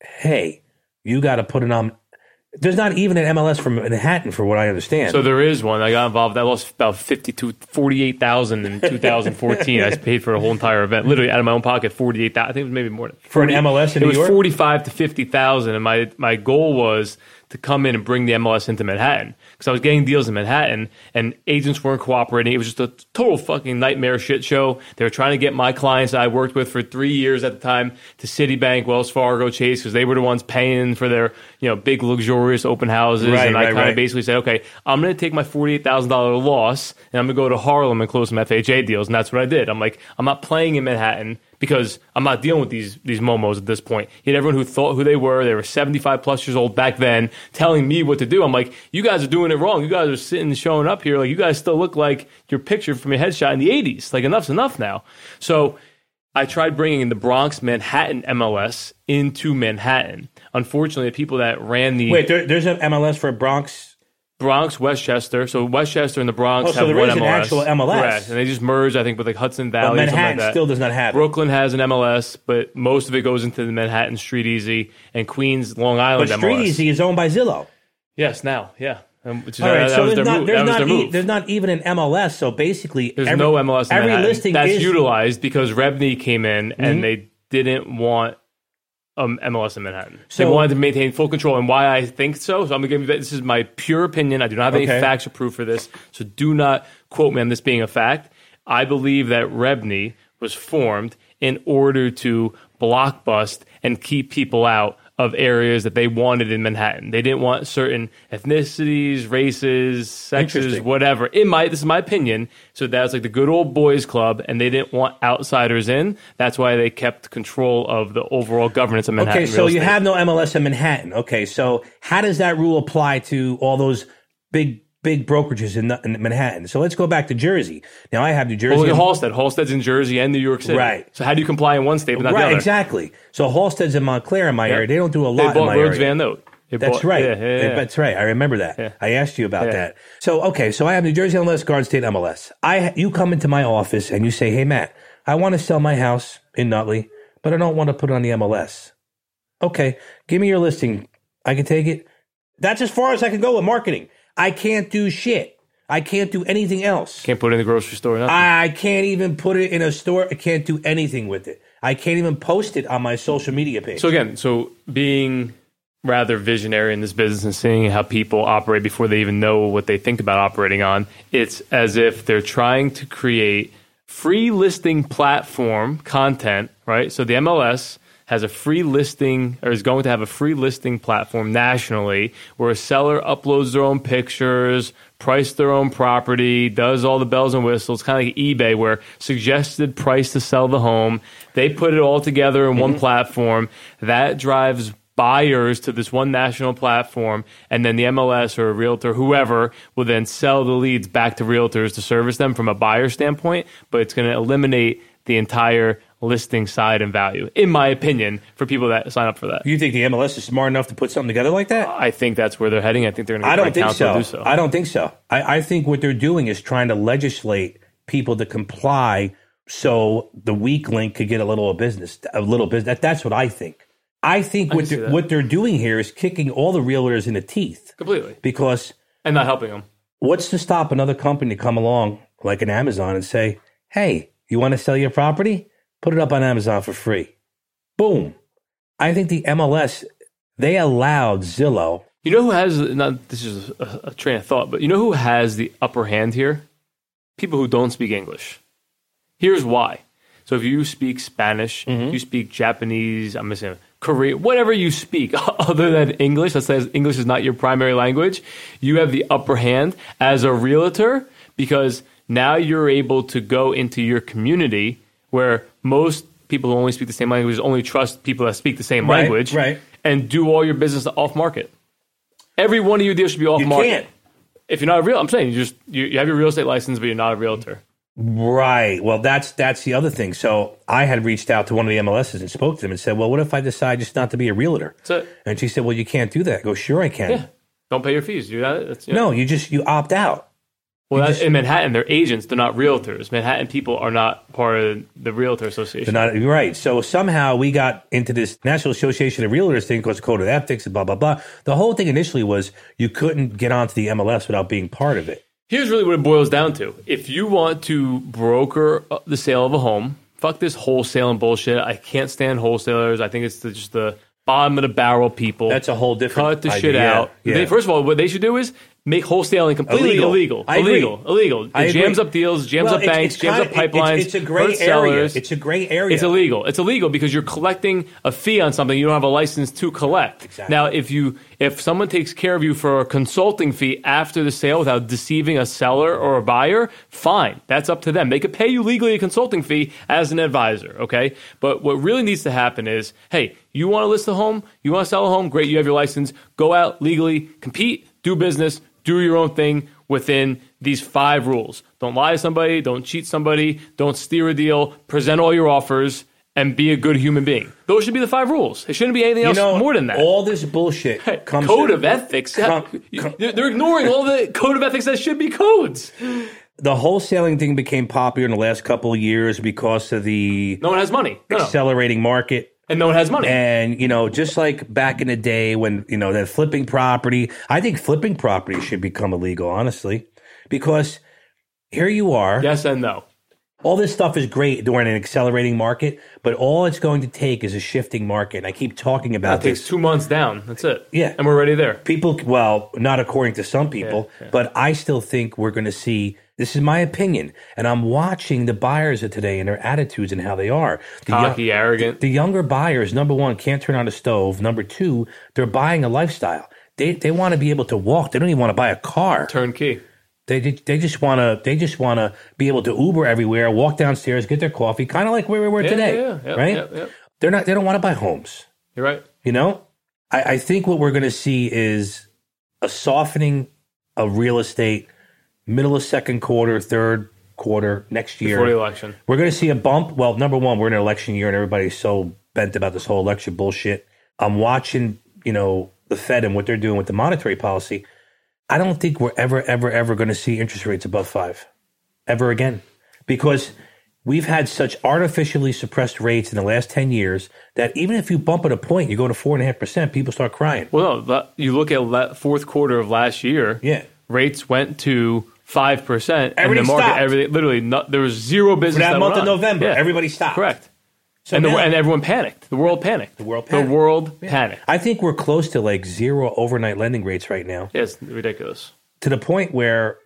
hey, you got to put it on. There's not even an MLS from Manhattan, for what I understand. So there is one. I got involved. I lost about $48,000 in 2014. I paid for the whole entire event, literally out of my own pocket. $48,000. I think it was maybe more than for an MLS in New York. It was $45,000 to $50,000, and my goal was to come in and bring the MLS into Manhattan, because I was getting deals in Manhattan, and agents weren't cooperating. It was just a total fucking nightmare shit show. They were trying to get my clients that I worked with for 3 years at the time to Citibank, Wells Fargo, Chase, because they were the ones paying for their big luxurious open houses. And I kind of basically said, okay, I'm going to take my $48,000 loss, and I'm going to go to Harlem and close some FHA deals. And that's what I did. I'm like, I'm not playing in Manhattan, because I'm not dealing with these momos at this point. You had everyone who thought who they were 75 plus years old back then, telling me what to do. I'm like, you guys are doing it wrong. You guys are sitting and showing up here. Like, you guys still look like your picture from your headshot in the 80s. Like, enough's enough now. So I tried bringing the Bronx Manhattan MLS into Manhattan. Unfortunately, the people that ran the... Wait, there's an MLS for Bronx... Bronx, Westchester. So Westchester and the Bronx have one MLS. Oh, so there is an actual MLS. Correct. And they just merged, I think, with like Hudson Valley. But Manhattan still does not have it. Brooklyn has an MLS, but most of it goes into the Manhattan Street Easy and Queens, Long Island MLS. But Street Easy is owned by Zillow. Yes, now, yeah. Which is, all right, so there's not even an MLS, so basically... There's no MLS in Manhattan. Every listing that's utilized because REBNY came in and they didn't want... MLS in Manhattan. So they wanted to maintain full control. And why I think so, I'm going to give you, this is my pure opinion. I do not have any facts or proof for this. So do not quote me on this being a fact. I believe that REBNY was formed in order to block bust and keep people out of areas that they wanted in Manhattan. They didn't want certain ethnicities, races, sexes, whatever. This is my opinion. So that's like the good old boys club, and they didn't want outsiders in. That's why they kept control of the overall governance of Manhattan. Okay, so you have no MLS in Manhattan. Okay, so how does that rule apply to all those big brokerages in Manhattan? So let's go back to Jersey. Now I have New Jersey. Well, Halstead. Halstead's in Jersey and New York City. Right. So how do you comply in one state but not the other? Right, exactly. So Halstead's in Montclair in my area. They don't do a lot in my area. They bought Rhodes Van Note. That's right. That's right. I remember that. Yeah. I asked you about that. So, okay, so I have New Jersey MLS, Garden State MLS. You come into my office and you say, hey, Matt, I want to sell my house in Nutley, but I don't want to put it on the MLS. Okay, give me your listing. I can take it. That's as far as I can go with marketing. I can't do shit. I can't do anything else. Can't put it in the grocery store. Nothing. I can't even put it in a store. I can't do anything with it. I can't even post it on my social media page. So again, being rather visionary in this business and seeing how people operate before they even know what they think about operating on, it's as if they're trying to create free listing platform content, right? So the MLS... has a free listing, or is going to have a free listing platform nationally, where a seller uploads their own pictures, price their own property, does all the bells and whistles, kind of like eBay, where suggested price to sell the home. They put it all together in one platform. That drives buyers to this one national platform, and then the MLS or a realtor, whoever, will then sell the leads back to realtors to service them from a buyer standpoint, but it's going to eliminate the entire listing side and value, in my opinion, for people that sign up for that. You think the MLS is smart enough to put something together like that? I think that's where they're heading. I think they're going to get counsel to do so. I don't think so. I think what they're doing is trying to legislate people to comply so the weak link could get a little business. That's what I think. I think what they're doing here is kicking all the realtors in the teeth. Completely. Because... and not helping them. What's to stop another company to come along, like an Amazon, and say, Hey, you want to sell your property? Put it up on Amazon for free. Boom. I think the MLS, they allowed Zillow. You know who has, not this is a train of thought, but you know who has the upper hand here? People who don't speak English. Here's why. So if you speak Spanish, you speak Japanese, I'm missing Korean, whatever you speak other than English, let's say English is not your primary language, you have the upper hand as a realtor because now you're able to go into your community where most people who only speak the same language only trust people that speak the same language and do all your business off market. Every one of your deals should be off market. You can't. If you're not a realtor, I'm saying you have your real estate license, but you're not a realtor. Right. Well, that's the other thing. So I had reached out to one of the MLSs and spoke to them and said, well, what if I decide just not to be a realtor? That's it. And she said, well, you can't do that. I go, sure I can. Yeah. Don't pay your fees. Do that. That's, No, you opt out. Well, in Manhattan, they're agents. They're not realtors. Manhattan people are not part of the Realtor Association. They're not, right. So somehow we got into this National Association of Realtors thing because of code of ethics and blah, blah, blah. The whole thing initially was you couldn't get onto the MLS without being part of it. Here's really what it boils down to. If you want to broker the sale of a home, fuck this wholesale and bullshit. I can't stand wholesalers. I think it's just the bottom of the barrel people. That's a whole different cut the idea. Shit out. Yeah. They, first of all, what they should do is make wholesaling completely illegal. Illegal. It jams up deals, jams up banks, jams up pipelines. It's a gray area. Sellers. It's a gray area. It's illegal. It's illegal because you're collecting a fee on something you don't have a license to collect. Exactly. Now, if someone takes care of you for a consulting fee after the sale without deceiving a seller or a buyer, fine. That's up to them. They could pay you legally a consulting fee as an advisor, okay? But what really needs to happen is, hey, you want to list a home? You want to sell a home? Great, you have your license. Go out legally, compete, do business, do your own thing within these 5 rules. Don't lie to somebody. Don't cheat somebody. Don't steer a deal. Present all your offers. And be a good human being. Those should be the 5 rules. It shouldn't be anything else more than that. All this bullshit comes code of ethics. They're ignoring all the code of ethics that should be codes. The wholesaling thing became popular in the last couple of years because of the no one has money accelerating market. And no one has money. And, just like back in the day when, they're flipping property. I think flipping property should become illegal, honestly, because here you are. Yes and no. All this stuff is great during an accelerating market, but all it's going to take is a shifting market. And I keep talking about this. It takes 2 months down. That's it. Yeah. And we're already there. People, well, not according to some people, but I still think we're going to see, this is my opinion, and I'm watching the buyers of today and their attitudes and how they are. Cocky, arrogant. The younger buyers, number one, can't turn on a stove. Number two, they're buying a lifestyle. They want to be able to walk. They don't even want to buy a car. Turnkey. They just want to be able to Uber everywhere, walk downstairs, get their coffee, kind of like where we were today, right? They don't want to buy homes. You're right. I think what we're going to see is a softening of real estate, middle of second quarter, third quarter next year. Before the election, we're going to see a bump. Well, number one, we're in an election year, and everybody's so bent about this whole election bullshit. I'm watching, the Fed and what they're doing with the monetary policy. I don't think we're ever going to see interest rates above 5 ever again, because we've had such artificially suppressed rates in the last 10 years that even if you bump at a point, you go to 4.5%, people start crying. Well, you look at that fourth quarter of last year. Yeah, rates went to 5%, and the market stopped. There was zero business for that month of November. Yeah. Everybody stopped. Correct. So and everyone panicked. The world panicked. The world panicked. I think we're close to like zero overnight lending rates right now. Yeah, it's ridiculous. To the point where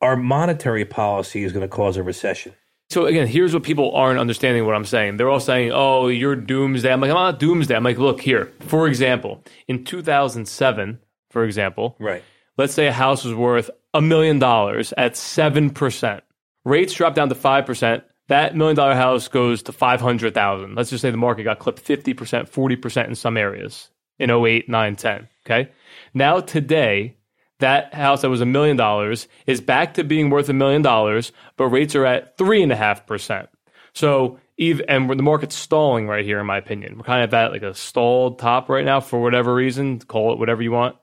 our monetary policy is going to cause a recession. So again, here's what people aren't understanding what I'm saying. They're all saying, oh, you're doomsday. I'm like, I'm not doomsday. I'm like, look here. For example, in 2007, let's say a house was worth $1 million at 7%. Rates dropped down to 5%. That $1 million house goes to $500,000. Let's just say the market got clipped 50%, 40% in some areas in 08, 9, 10. Okay. Now today, that house that was $1 million is back to being worth $1 million, but rates are at 3.5%. So and the market's stalling right here, in my opinion. We're kind of at like a stalled top right now for whatever reason. Call it whatever you want.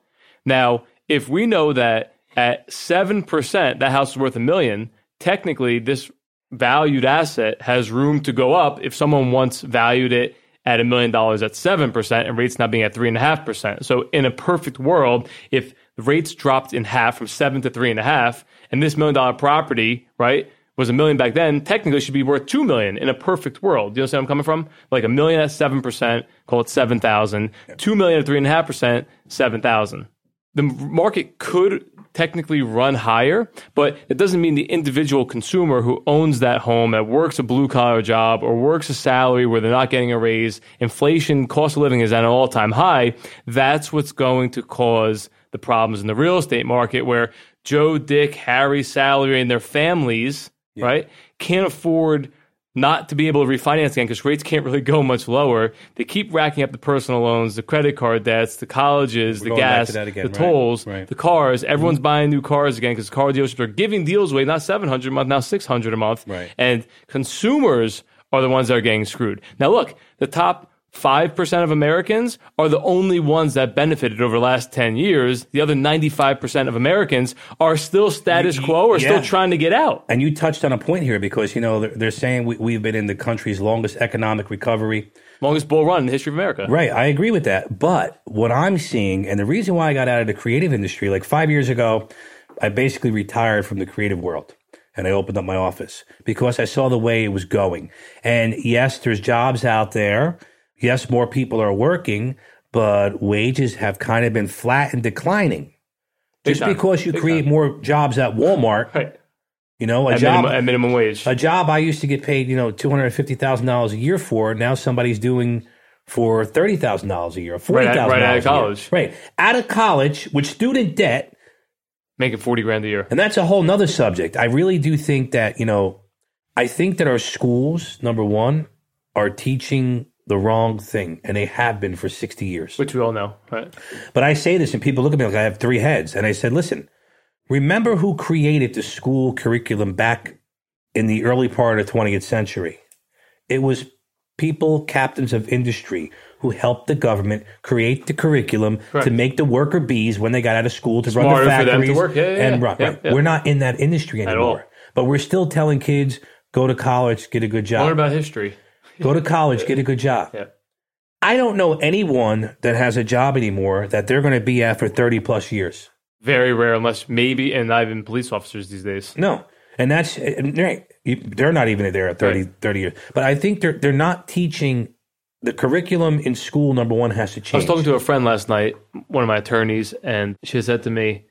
Now, if we know that at 7%, that house is worth $1 million, technically this valued asset has room to go up if someone once valued it at $1 million at 7% and rates not being at 3.5%. So in a perfect world, if the rates dropped in half from 7 to 3.5, and this $1 million property, right, was $1 million back then, technically should be worth $2 million in a perfect world. Do you understand where I'm coming from? Like $1 million at 7%, call it 7,000. $2 million at 3.5%, 7,000. The market could technically run higher, but it doesn't mean the individual consumer who owns that home, that works a blue-collar job or works a salary where they're not getting a raise, inflation, cost of living is at an all-time high. That's what's going to cause the problems in the real estate market where Joe, Dick, Harry, Salary, and their families, right, can't afford not to be able to refinance again because rates can't really go much lower. They keep racking up the personal loans, the credit card debts, the colleges, the gas, the tolls, the cars. Everyone's buying new cars again because car dealerships are giving deals away, not $700 a month, now $600 a month. And consumers are the ones that are getting screwed. Now, look, the top 5% of Americans are the only ones that benefited over the last 10 years. The other 95% of Americans are still status quo or still trying to get out. And you touched on a point here because, you know, they're saying we've been in the country's longest economic recovery. Longest bull run in the history of America. Right. I agree with that. But what I'm seeing, and the reason why I got out of the creative industry, like 5 years ago, I basically retired from the creative world. And I opened up my office because I saw the way it was going. And yes, there's jobs out there. Yes, more people are working, but wages have kind of been flat and declining. Just because you create more jobs at Walmart, you know, a job at minimum wage. A job I used to get paid, you know, $250,000 a year for. Now somebody's doing for $30,000 a year, $40,000 right out of college, out of college with student debt, making $40,000 a year, and that's a whole nother subject. I really do think that I think that our schools, number one, are teaching the wrong thing, and they have been for 60 years. Which we all know, right? But I say this, and people look at me like I have three heads, and I said, listen, remember who created the school curriculum back in the early part of the 20th century? It was people, captains of industry, who helped the government create the curriculum to make the worker bees when they got out of school to run the factories for them to work. And run. We're not in that industry anymore. But we're still telling kids, go to college, get a good job. Learn about history. Go to college, get a good job. I don't know anyone that has a job anymore that they're going to be after 30 plus years. Very rare, unless maybe, and not even police officers these days. No, and that's right. They're not even there at 30 years. But I think they're not teaching the curriculum in school. Number one has to change. I was talking to a friend last night, one of my attorneys, and she said to me,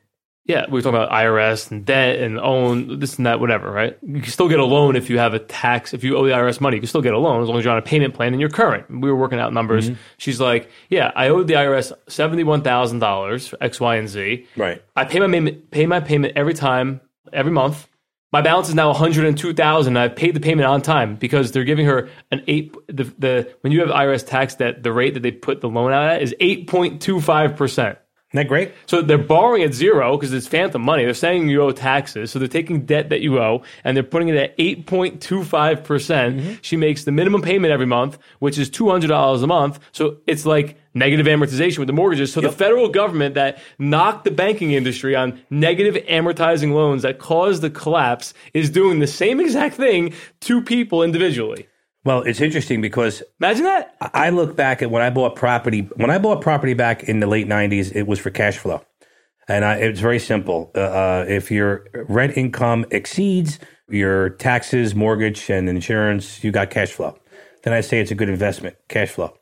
yeah, we were talking about IRS and debt and own, this and that, whatever, right? You can still get a loan if you have a tax, if you owe the IRS money, you can still get a loan as long as you're on a payment plan and you're current. We were working out numbers. She's like, yeah, I owed the IRS $71,000 for X, Y, and Z. I pay my payment every time, every month. My balance is now $102,000 and I've paid the payment on time because they're giving her an when you have IRS tax debt, the rate that they put the loan out at is 8.25%. Isn't that great? So they're borrowing at zero because it's phantom money. They're saying you owe taxes. So they're taking debt that you owe and they're putting it at 8.25%. She makes the minimum payment every month, which is $200 a month. So it's like negative amortization with the mortgages. So the federal government that knocked the banking industry on negative amortizing loans that caused the collapse is doing the same exact thing to people individually. Well, it's interesting because imagine that. I look back at when I bought property. When I bought property back in the late 90s, it was for cash flow. And it's very simple. If your rent income exceeds your taxes, mortgage, and insurance, you got cash flow. Then I say it's a good investment, cash flow.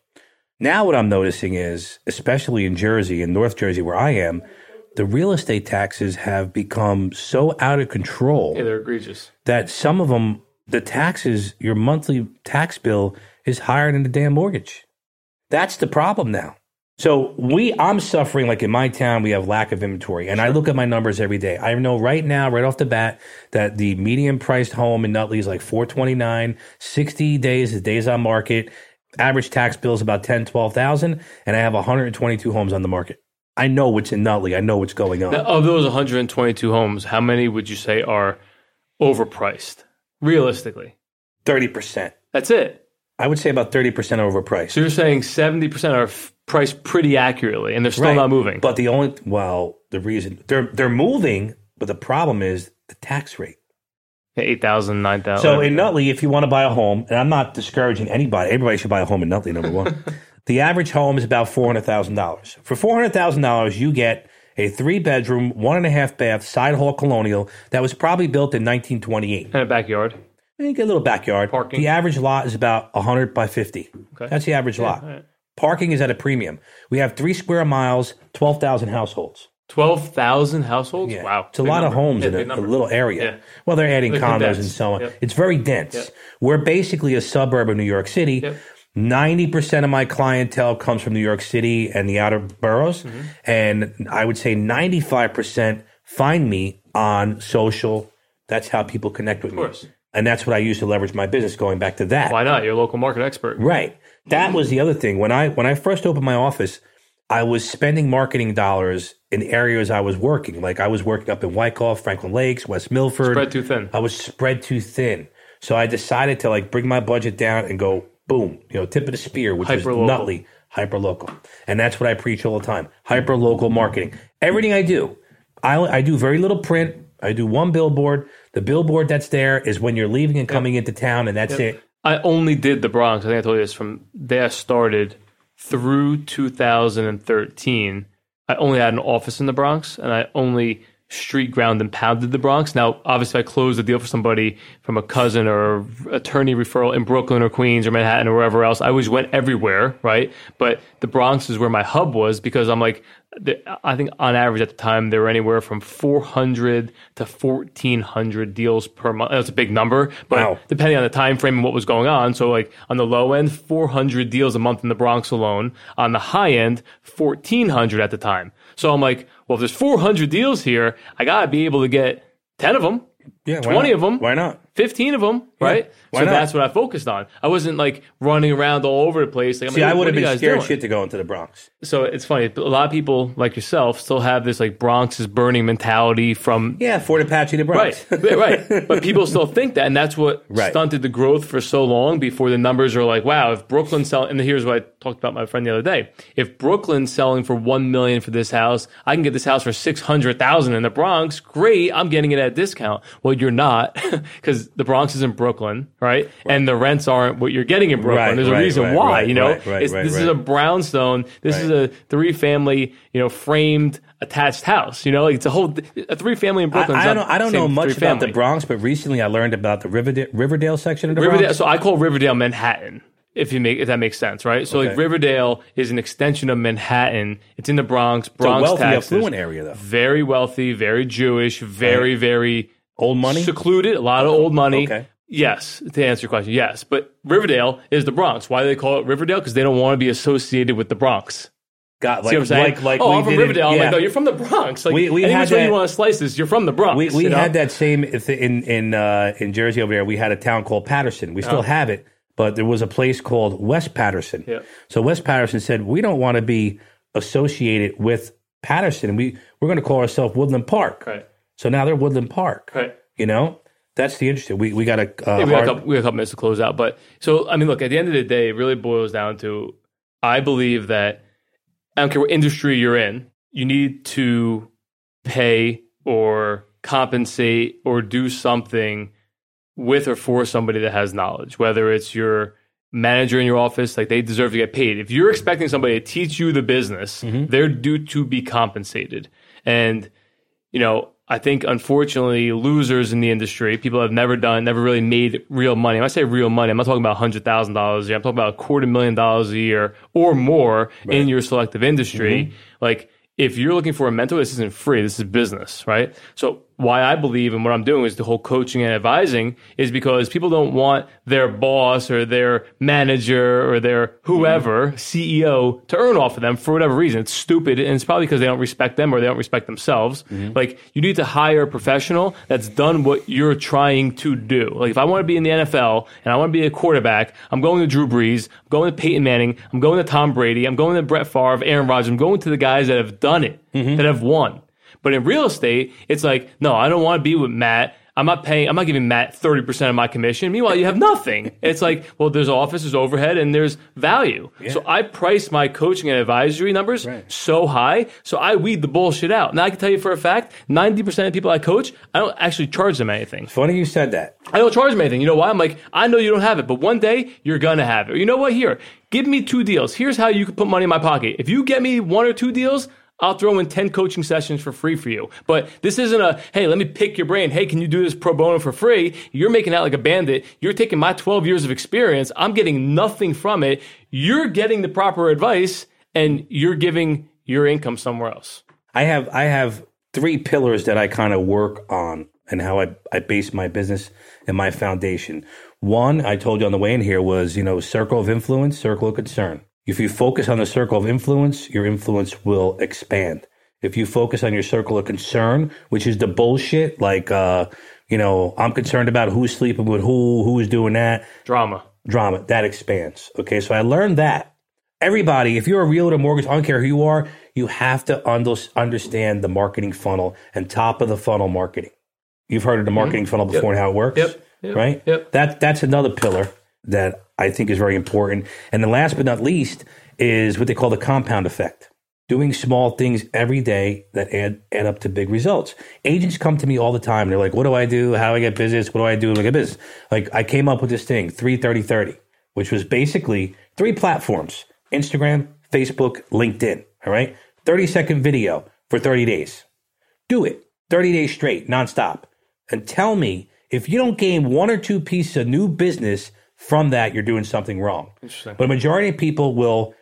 Now what I'm noticing is, especially in Jersey, in North Jersey where I am, the real estate taxes have become so out of control. Yeah, they're egregious. That some of them, the taxes, your monthly tax bill is higher than the damn mortgage. That's the problem now. So I'm suffering, like in my town, we have lack of inventory. And I look at my numbers every day. I know right now, right off the bat, that the median priced home in Nutley is like $429, 60 days, the days on market. Average tax bill is about $10,000, $12,000. And I have 122 homes on the market. I know what's in Nutley. I know what's going on. Now, of those 122 homes, how many would you say are overpriced? Realistically, 30%. That's it. I would say about 30% overpriced. So you're saying 70% are priced pretty accurately, and they're still not moving. But the reason they're moving, but the problem is the tax rate. $8,000, $9,000. So in Nutley, if you want to buy a home, and I'm not discouraging anybody, everybody should buy a home in Nutley. Number one, the average home is about $400,000. For $400,000, you get a three-bedroom, one-and-a-half-bath side hall colonial that was probably built in 1928. And a backyard. I think a little backyard. Parking. The average lot is about 100 by 50. Okay. That's the average lot. All right. Parking is at a premium. We have 3 square miles, 12,000 households. 12,000 households? Yeah. Wow. It's a lot of homes in a little area. Yeah. Well, they're adding condos and so on. Yep. It's very dense. Yep. We're basically a suburb of New York City. Yep. 90% of my clientele comes from New York City and the outer boroughs. Mm-hmm. And I would say 95% find me on social. That's how people connect with me. Of course. And that's what I use to leverage my business, going back to that. Why not? You're a local market expert. Right. That was the other thing. When I first opened my office, I was spending marketing dollars in areas I was working. Like I was working up in Wyckoff, Franklin Lakes, West Milford. Spread too thin. I was spread too thin. So I decided to bring my budget down and go boom, tip of the spear, which is Nutley, hyper-local. And that's what I preach all the time, hyper-local marketing. Everything I do, I do very little print. I do one billboard. The billboard that's there is when you're leaving and coming into town, and that's it. I only did the Bronx. I think I told you this. From there I started through 2013. I only had an office in the Bronx, and I only street ground and pounded the Bronx. Now, obviously, I closed a deal for somebody from a cousin or attorney referral in Brooklyn or Queens or Manhattan or wherever else. I always went everywhere, right? But the Bronx is where my hub was, because I'm like, I think on average at the time, there were anywhere from 400 to 1,400 deals per month. That's a big number, but wow, depending on the time frame and what was going on. So like on the low end, 400 deals a month in the Bronx alone. On the high end, 1,400 at the time. So I'm like, well, if there's 400 deals here, I got to be able to get 10 of them, 20 of them. Why not? 15 of them, right? Yeah, so that's what I focused on. I wasn't like running around all over the place. Like, I would have been scared shit to go into the Bronx. So it's funny. A lot of people like yourself still have this like Bronx is burning mentality from... Yeah, Fort Apache to Bronx. Right. But people still think that. And that's what stunted the growth for so long before the numbers are like, wow, if Brooklyn's selling... And here's what I talked about my friend the other day. If Brooklyn's selling for $1 million for this house, I can get this house for $600,000 in the Bronx. Great. I'm getting it at a discount. Well, you're not, because the Bronx is in Brooklyn, right? And the rents aren't what you're getting in Brooklyn. There's a reason why, This is a brownstone. This is a 3-family, framed attached house. It's a 3-family in Brooklyn. I don't know much about the Bronx, but recently I learned about the Riverdale section of the Bronx. So I call Riverdale Manhattan, if that makes sense, right? So Riverdale is an extension of Manhattan. It's in the Bronx. Bronx it's a wealthy, affluent area, though. Very wealthy, very Jewish, very, very... Old money? Secluded, a lot of old money. Okay. Yes, to answer your question, yes. But Riverdale is the Bronx. Why do they call it Riverdale? Because they don't want to be associated with the Bronx. Got like, see what I'm saying? I'm from Riverdale. Yeah. I'm like, no, you're from the Bronx. Like, we had that, you want to slice this, you're from the Bronx. We had that same in Jersey over there. We had a town called Patterson. We still have it, but there was a place called West Patterson. Yeah. So West Patterson said, we don't want to be associated with Patterson. We're going to call ourselves Woodland Park. Right. So now they're Woodland Park, right? That's the interesting. We got a couple minutes to close out, but so I mean, look, at the end of the day, it really boils down to, I believe that I don't care what industry you're in, you need to pay or compensate or do something with or for somebody that has knowledge, whether it's your manager in your office, like they deserve to get paid. If you're expecting somebody to teach you the business, they're due to be compensated, and I think, unfortunately, losers in the industry, people have never really made real money. When I say real money, I'm not talking about $100,000 a year. I'm talking about $250,000 a year or more in your selective industry. Like, if you're looking for a mentor, this isn't free. This is business, right? So why I believe in what I'm doing is the whole coaching and advising is because people don't want their boss or their manager or their whoever, CEO, to earn off of them for whatever reason. It's stupid, and it's probably because they don't respect them or they don't respect themselves. Like, you need to hire a professional that's done what you're trying to do. Like, if I want to be in the NFL and I want to be a quarterback, I'm going to Drew Brees, I'm going to Peyton Manning, I'm going to Tom Brady, I'm going to Brett Favre, Aaron Rodgers, I'm going to the guys that have done it, that have won. But in real estate, it's like, no, I don't want to be with Matt. I'm not giving Matt 30% of my commission. Meanwhile, you have nothing. It's like, well, there's office, there's overhead, and there's value. Yeah. So I price my coaching and advisory numbers so high, so I weed the bullshit out. Now, I can tell you for a fact, 90% of people I coach, I don't actually charge them anything. Funny you said that. I don't charge them anything. You know why? I'm like, I know you don't have it, but one day you're going to have it. Or, you know what? Here, give me 2 deals. Here's how you can put money in my pocket. If you get me 1 or 2 deals, I'll throw in 10 coaching sessions for free for you. But this isn't a, hey, let me pick your brain. Hey, can you do this pro bono for free? You're making out like a bandit. You're taking my 12 years of experience. I'm getting nothing from it. You're getting the proper advice and you're giving your income somewhere else. I have three pillars that I kind of work on and how I base my business and my foundation. One, I told you on the way in here was, circle of influence, circle of concern. If you focus on the circle of influence, your influence will expand. If you focus on your circle of concern, which is the bullshit, like, I'm concerned about who's sleeping with who is doing that. Drama, that expands. Okay, so I learned that. Everybody, if you're a realtor, mortgage, I don't care who you are, you have to understand the marketing funnel and top of the funnel marketing. You've heard of the marketing funnel before and how it works, right? Yep. That's another pillar that I think is very important. And then last but not least is what they call the compound effect. Doing small things every day that add up to big results. Agents come to me all the time. They're like, what do I do? How do I get business? What do I do to get business? Like, I came up with this thing, 3-30-30, which was basically three platforms, Instagram, Facebook, LinkedIn, all right? 30-second video for 30 days. Do it 30 days straight, nonstop. And tell me, if you don't gain one or two pieces of new business from that, you're doing something wrong. But a majority of people will,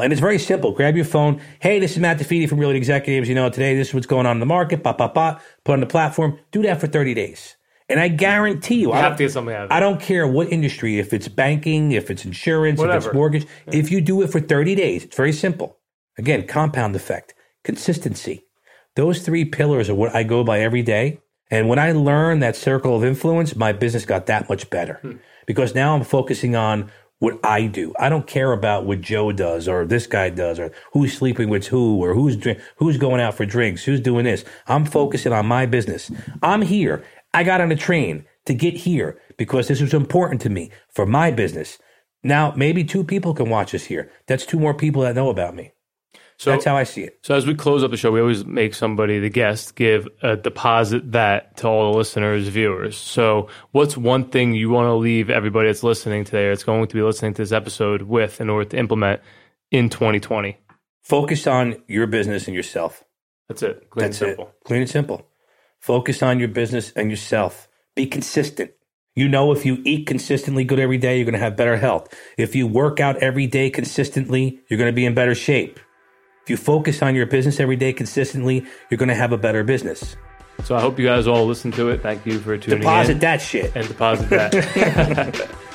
and it's very simple. Grab your phone. Hey, this is Matt DeFede from Realty Executives. Today this is what's going on in the market. Put on the platform. Do that for 30 days. And I guarantee you, have to get something out of it. I don't care what industry, if it's banking, if it's insurance, whatever. If it's mortgage. Yeah. If you do it for 30 days, it's very simple. Again, compound effect, consistency. Those three pillars are what I go by every day. And when I learned that circle of influence, my business got that much better because now I'm focusing on what I do. I don't care about what Joe does or this guy does or who's sleeping with who or who's going out for drinks, who's doing this. I'm focusing on my business. I'm here. I got on a train to get here because this was important to me for my business. Now, maybe two people can watch us here. That's two more people that know about me. So that's how I see it. So as we close up the show, we always make somebody, the guest, give a deposit that to all the listeners, viewers. So what's one thing you want to leave everybody that's listening today or that's going to be listening to this episode with in order to implement in 2020? Focus on your business and yourself. That's it. Clean and simple. Focus on your business and yourself. Be consistent. If you eat consistently good every day, you're going to have better health. If you work out every day consistently, you're going to be in better shape. If you focus on your business every day consistently, you're going to have a better business. So I hope you guys all listen to it. Thank you for tuning in. Deposit that shit. And deposit that.